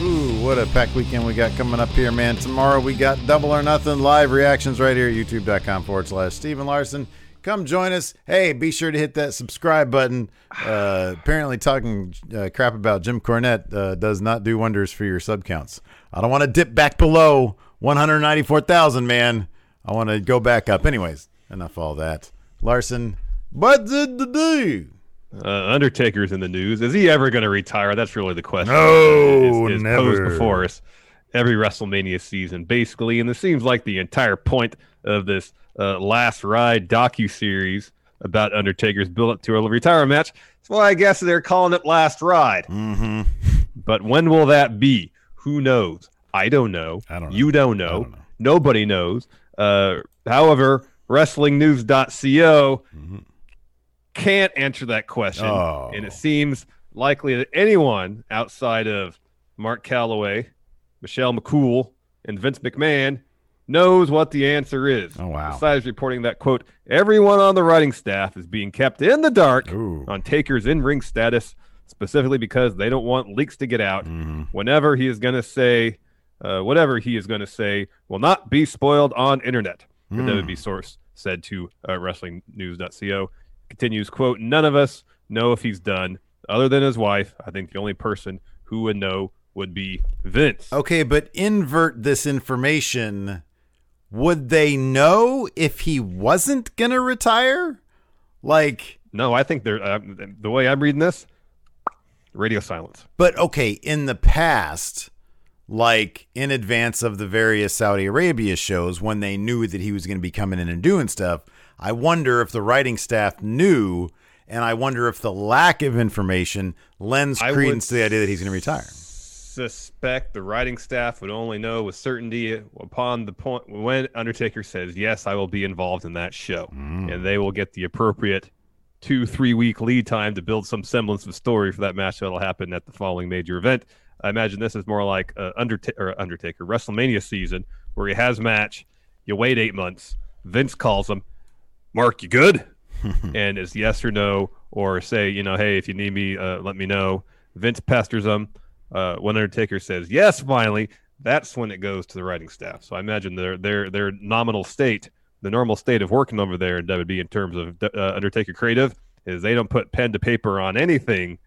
Ooh, what a packed weekend we got coming up here, man. Tomorrow we got Double or Nothing live reactions right here at youtube.com/Steven Larson. Come join us. Hey, be sure to hit that subscribe button. Apparently talking crap about Jim Cornette does not do wonders for your sub counts. I don't want to dip back below 194,000, man. I want to go back up. Anyways, enough all that. Larson, what's it to do? Undertaker's in the news. Is he ever going to retire? That's really the question. No, is never. Posed before us every WrestleMania season, basically, and it seems like the entire point of this Last Ride docuseries about Undertaker's build-up to a retirement match. So I guess they're calling it Last Ride. Mm-hmm. But when will that be? Who knows? I don't know. You don't know. Nobody knows. However, WrestlingNews.co can't answer that question, and it seems likely that anyone outside of Mark Calloway, Michelle McCool, and Vince McMahon knows what the answer is. Oh, wow. Besides reporting that, quote, everyone on the writing staff is being kept in the dark on Taker's in-ring status, specifically because they don't want leaks to get out. Whenever he is going to say, whatever he is going to say will not be spoiled on internet. That would be source said to WrestlingNews.co. Continues, quote, none of us know if he's done other than his wife. I think the only person who would know would be Vince. Okay, but invert this information. Would they know if he wasn't going to retire? Like, no, I think they're the way I'm reading this, radio silence. But okay, in the past, like in advance of the various Saudi Arabia shows, when they knew that he was going to be coming in and doing stuff, I wonder if the writing staff knew, and I wonder if the lack of information lends credence to the idea that he's going to retire. Suspect the writing staff would only know with certainty upon the point when Undertaker says, yes, I will be involved in that show. And they will get the appropriate 2-3 week lead time to build some semblance of story for that match that'll happen at the following major event. I imagine this is more like Undertaker WrestleMania season, where he has a match, you wait 8 months, Vince calls him, Mark, you good? And it's yes or no, or say, you know, hey, if you need me, let me know. Vince pesters him. When Undertaker says yes, finally, that's when it goes to the writing staff. So I imagine their nominal state, the normal state of working over there, that would be in terms of Undertaker creative, is they don't put pen to paper on anything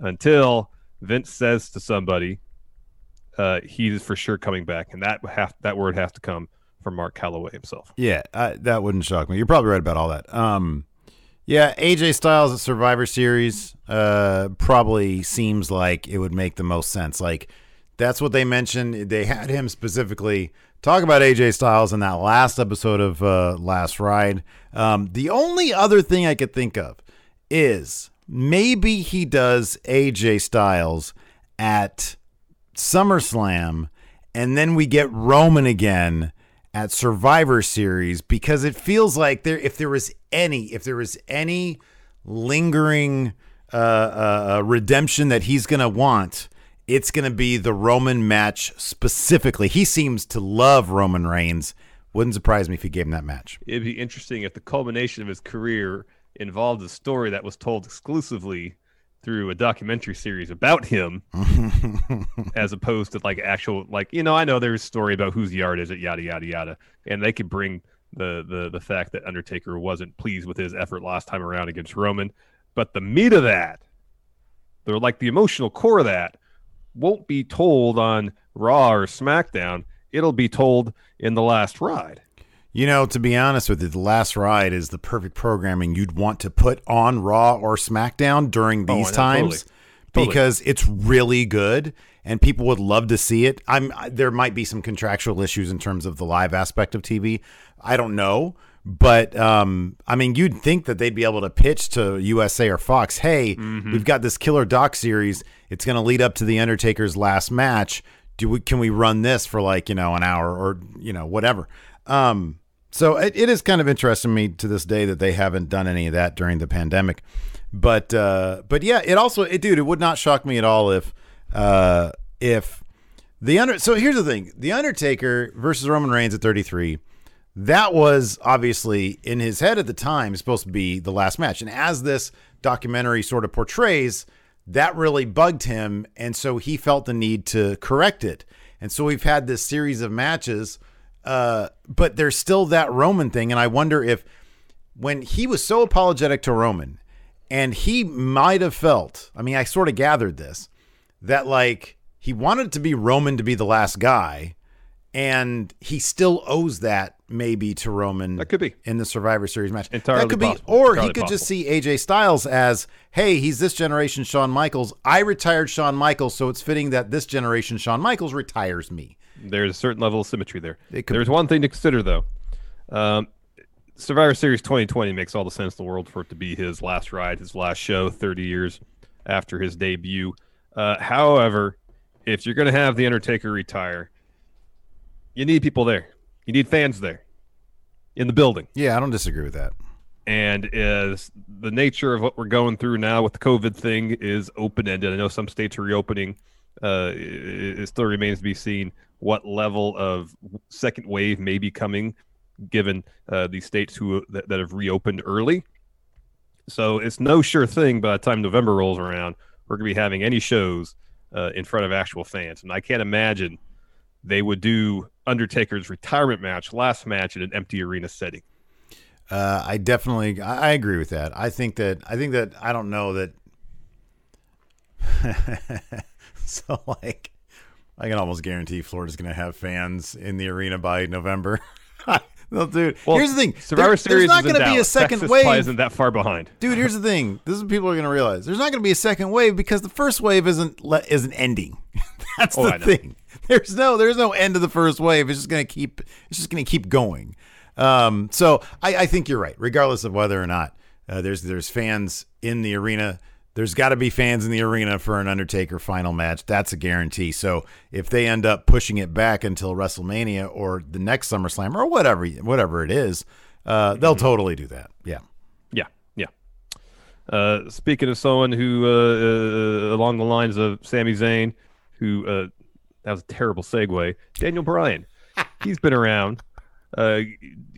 until Vince says to somebody, he's for sure coming back, and that word has to come from Mark Calloway himself. Yeah, that wouldn't shock me. You're probably right about all that. Yeah, AJ Styles at Survivor Series probably seems like it would make the most sense. Like, that's what they mentioned. They had him specifically talk about AJ Styles in that last episode of Last Ride. The only other thing I could think of is maybe he does AJ Styles at SummerSlam, and then we get Roman again at Survivor Series, because it feels like if there was any lingering redemption that he's going to want, it's going to be the Roman match specifically. He seems to love Roman Reigns Wouldn't surprise me if he gave him that match. It'd be interesting if the culmination of his career involved a story that was told exclusively through a documentary series about him, as opposed to like actual, like, you know, I know there's a story about whose yard is it, yada, yada, yada. And they could bring the fact that Undertaker wasn't pleased with his effort last time around against Roman. But the meat of that, they're like the emotional core of that, won't be told on Raw or SmackDown. It'll be told in The Last Ride. You know, to be honest with you, The Last Ride is the perfect programming you'd want to put on Raw or SmackDown during these times. Totally. Because it's really good and people would love to see it. There might be some contractual issues in terms of the live aspect of TV. I don't know. But, I mean, you'd think that they'd be able to pitch to USA or Fox, hey, we've got this killer doc series. It's going to lead up to The Undertaker's last match. Can we run this for like, you know, an hour or, you know, whatever. So it is kind of interesting to me to this day that they haven't done any of that during the pandemic. But yeah, it also, it would not shock me at all if so here's the thing, The Undertaker versus Roman Reigns at 33. That was obviously in his head at the time supposed to be the last match. And as this documentary sort of portrays, that really bugged him. And so he felt the need to correct it. And so we've had this series of matches, but there's still that Roman thing. And I wonder if when he was so apologetic to Roman and he might have felt, I mean, I sort of gathered this, that like he wanted to be Roman to be the last guy. And he still owes that maybe to Roman. That could be in the Survivor Series match. Entirely that could possible. Be, or Entirely he could possible. Just see AJ Styles as, hey, he's this generation Shawn Michaels. I retired Shawn Michaels, so it's fitting that this generation Shawn Michaels retires me. There's a certain level of symmetry there. There's one thing to consider, though. Survivor Series 2020 makes all the sense in the world for it to be his last ride, his last show, 30 years after his debut. However, if you're going to have The Undertaker retire, you need people there. You need fans there in the building. Yeah, I don't disagree with that. And is the nature of what we're going through now with the COVID thing is open-ended. I know some states are reopening. It still remains to be seen what level of second wave may be coming, given these states that have reopened early. So it's no sure thing by the time November rolls around, we're going to be having any shows in front of actual fans. And I can't imagine they would do Undertaker's retirement match, last match, in an empty arena setting. I agree with that. I think that I don't know that. So like, I can almost guarantee Florida's going to have fans in the arena by November. No, dude. Well, here's the thing. Survivor Series is in Dallas. There's not going to be a second wave. Texas isn't that far behind. Dude, here's the thing. This is what people are going to realize. There's not going to be a second wave because the first wave isn't ending. That's the thing. There's no end to the first wave. It's just going to keep going. So I think you're right. Regardless of whether or not there's fans in the arena, there's got to be fans in the arena for an Undertaker final match. That's a guarantee. So if they end up pushing it back until WrestleMania or the next SummerSlam or whatever it is, they'll totally do that. Yeah. Yeah. Yeah. Speaking of someone who, along the lines of Sami Zayn, who, that was a terrible segue, Daniel Bryan. He's been around, you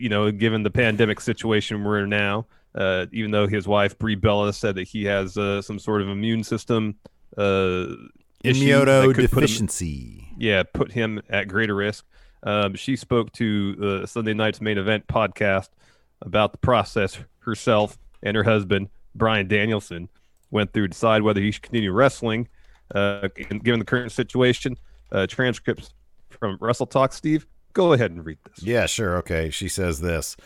know, given the pandemic situation we're in now. Even though his wife, Brie Bella, said that he has some sort of immune system immunodeficiency. Put him at greater risk. She spoke to Sunday night's Main Event podcast about the process herself and her husband, Bryan Danielson, went through to decide whether he should continue wrestling. Given the current situation, transcripts from Wrestle Talk, Steve, go ahead and read this. Yeah, sure. Okay. She says this.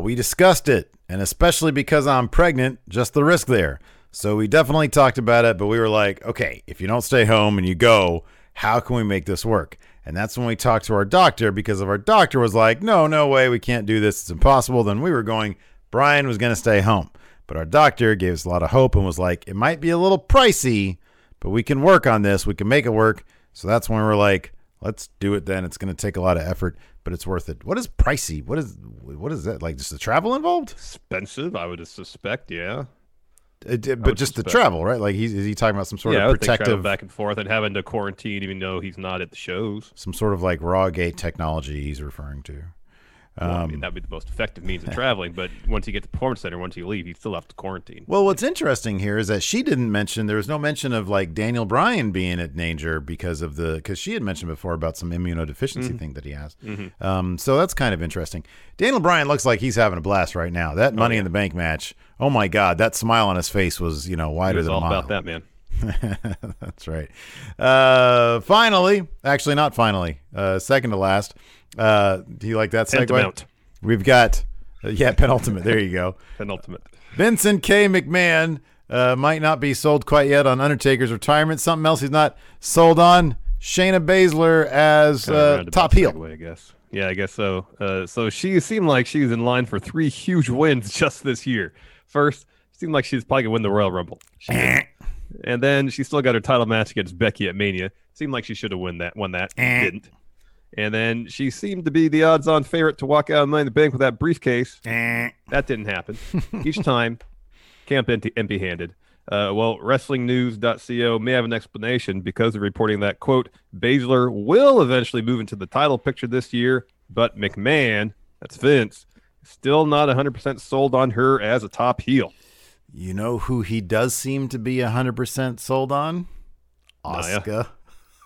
We discussed it, and especially because I'm pregnant, just the risk there. So we definitely talked about it, but we were like, okay, if you don't stay home and you go, how can we make this work? And that's when we talked to our doctor, because if our doctor was like, no way, we can't do this, it's impossible, then we were going, Bryan was going to stay home. But our doctor gave us a lot of hope and was like, it might be a little pricey, but we can work on this, we can make it work. So that's when we were like, let's do it then. It's going to take a lot of effort, but it's worth it. What is pricey? What is that? Like just the travel involved? Expensive, I would suspect, yeah. The travel, right? Like is he talking about some sort of protective back and forth and having to quarantine even though he's not at the shows? Some sort of like raw gate technology he's referring to. Well, I mean, that'd be the most effective means of traveling, but once you get to the performance center, once you leave, you still have to quarantine. Well, what's interesting here is that she didn't mention, there was no mention of like Daniel Bryan being in danger because she had mentioned before about some immunodeficiency thing that he has. Mm-hmm. So that's kind of interesting. Daniel Bryan looks like he's having a blast right now. That Money in the Bank match, oh my God, that smile on his face was, wider than a mile. It was all about that, man. That's right. Second to last. Do you like that segue? Penultimate. We've got, penultimate. There you go. Penultimate. Vincent K. McMahon might not be sold quite yet on Undertaker's retirement. Something else he's not sold on: Shayna Baszler as top heel. Segue, I guess. Yeah, I guess so. So she seemed like she's in line for three huge wins just this year. First, seemed like she's probably gonna win the Royal Rumble. And then she still got her title match against Becky at Mania. Seemed like she should have won that. Didn't. And then she seemed to be the odds-on favorite to walk out of Money in the Bank with that briefcase. That didn't happen. Each time, camp empty-handed. Well, WrestlingNews.co may have an explanation because they're reporting that, quote, Baszler will eventually move into the title picture this year, but McMahon, that's Vince, still not 100% sold on her as a top heel. You know who he does seem to be 100% sold on? Asuka.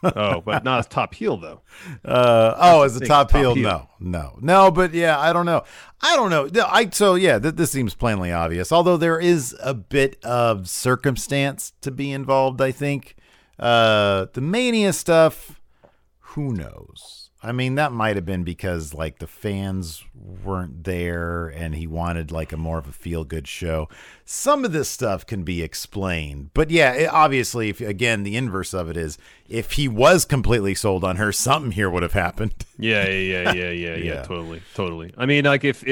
Oh, but not as top heel, though. As a top heel? No. But yeah, I don't know. This seems plainly obvious, although there is a bit of circumstance to be involved, I think. The Mania stuff, who knows? I mean, that might have been because like the fans weren't there and he wanted like a more of a feel good show. Some of this stuff can be explained, but yeah, obviously the inverse of it is if he was completely sold on her, something here would have happened. Yeah. Totally. I mean, like if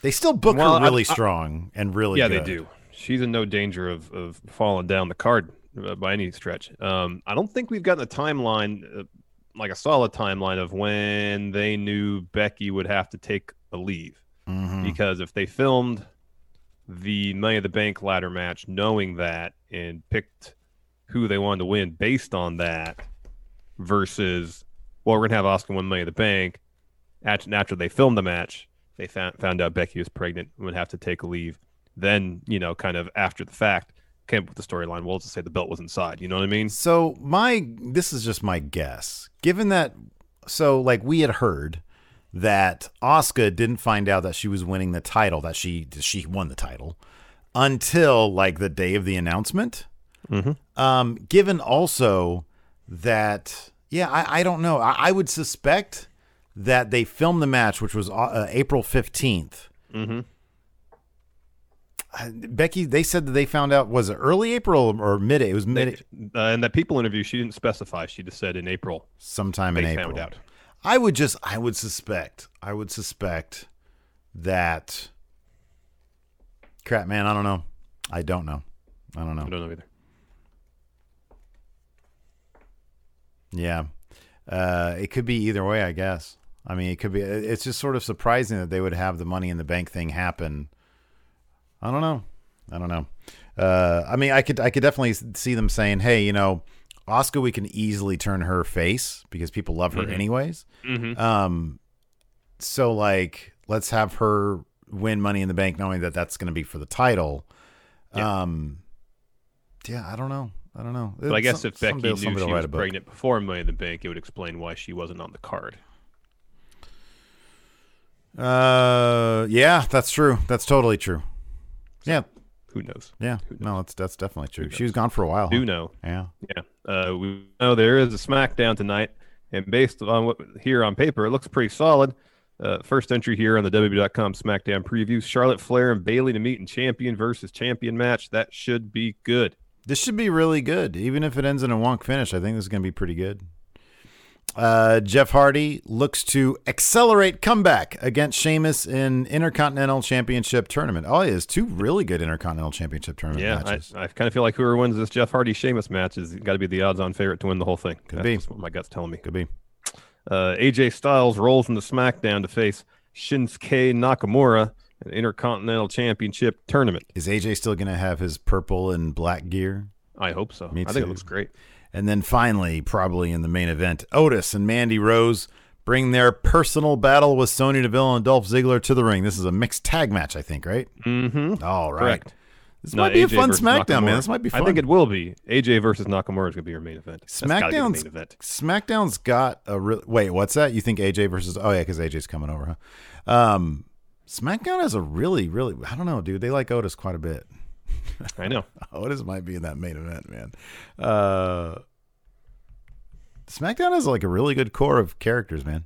they still book her really strong and really good. Yeah, they do. She's in no danger of falling down the card by any stretch. I don't think we've gotten a timeline like a solid timeline of when they knew Becky would have to take a leave. Mm-hmm. Because if they filmed the Money in the Bank ladder match knowing that and picked who they wanted to win based on that versus, well, we're going to have Asuka win Money in the Bank. After they filmed the match, they found out Becky was pregnant and would have to take a leave. Then, kind of after the fact, came up with the storyline. Well, let's just say the belt was inside. You know what I mean? So this is just my guess. Given that, we had heard that Asuka didn't find out that she was winning the title, that she won the title until like the day of the announcement. Mm-hmm. Given also that, I don't know. I would suspect that they filmed the match, which was April 15th. Mm-hmm. Becky, they said that they found out, was it early April or mid? It was mid. In that people interview, she didn't specify. She just said in April. Sometime in April. They found out. I would suspect that. Crap, man, I don't know. I don't know either. Yeah. It could be either way, I guess. I mean, it could be. It's just sort of surprising that they would have the Money in the Bank thing happen. I don't know. I mean, I could definitely see them saying, hey, Asuka, we can easily turn her face because people love her anyways. Mm-hmm. So like, let's have her win Money in the Bank knowing that that's going to be for the title. Yeah. I don't know. But I guess if Becky knew she was pregnant before Money in the Bank, it would explain why she wasn't on the card. Yeah, that's true. That's totally true. Yeah. Who knows? Yeah. Who knows? No, that's definitely true. She was gone for a while. Do know. Yeah. We know there is a SmackDown tonight, and based on what here on paper, it looks pretty solid. First entry here on the WWE.com SmackDown preview: Charlotte Flair and Bayley to meet in champion versus champion match. That should be good. This should be really good. Even if it ends in a wonk finish, I think this is going to be pretty good. Jeff Hardy looks to accelerate comeback against Sheamus in Intercontinental Championship Tournament. Oh, it is two really good Intercontinental Championship Tournament matches. I kind of feel like whoever wins this Jeff Hardy-Sheamus match has got to be the odds-on favorite to win the whole thing. That's what my gut's telling me. Could be. AJ Styles rolls into SmackDown to face Shinsuke Nakamura in the Intercontinental Championship Tournament. Is AJ still going to have his purple and black gear? I hope so. Me too. I think it looks great. And then finally, probably in the main event, Otis and Mandy Rose bring their personal battle with Sonya Deville and Dolph Ziggler to the ring. This is a mixed tag match, I think, right? Mm-hmm. All right. Correct. This might be AJ a fun SmackDown, Nakamura. Man. This might be fun. I think it will be. AJ versus Nakamura is going to be your main event. SmackDown's got a real... Wait, what's that? You think AJ versus... Oh, yeah, because AJ's coming over, huh? SmackDown has a really, really... I don't know, dude. They like Otis quite a bit. I know. Otis might be in that main event, man. SmackDown has like a really good core of characters, man.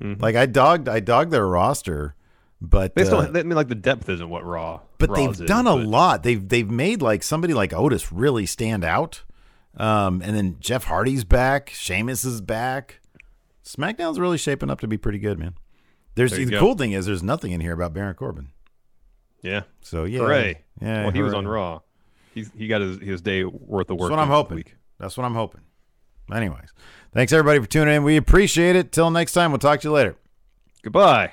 Mm-hmm. Like I dogged their roster, but they still, I mean, like the depth isn't what Raw. But Raw's they've done a lot. They've made like somebody like Otis really stand out. And then Jeff Hardy's back, Sheamus is back. SmackDown's really shaping up to be pretty good, man. The cool thing is there's nothing in here about Baron Corbin. Yeah. So yeah. Hooray. Yeah. Well, he was on Raw. He got his day worth of work. That's what I'm hoping. That's what I'm hoping. Anyways, thanks everybody for tuning in. We appreciate it. Till next time, we'll talk to you later. Goodbye.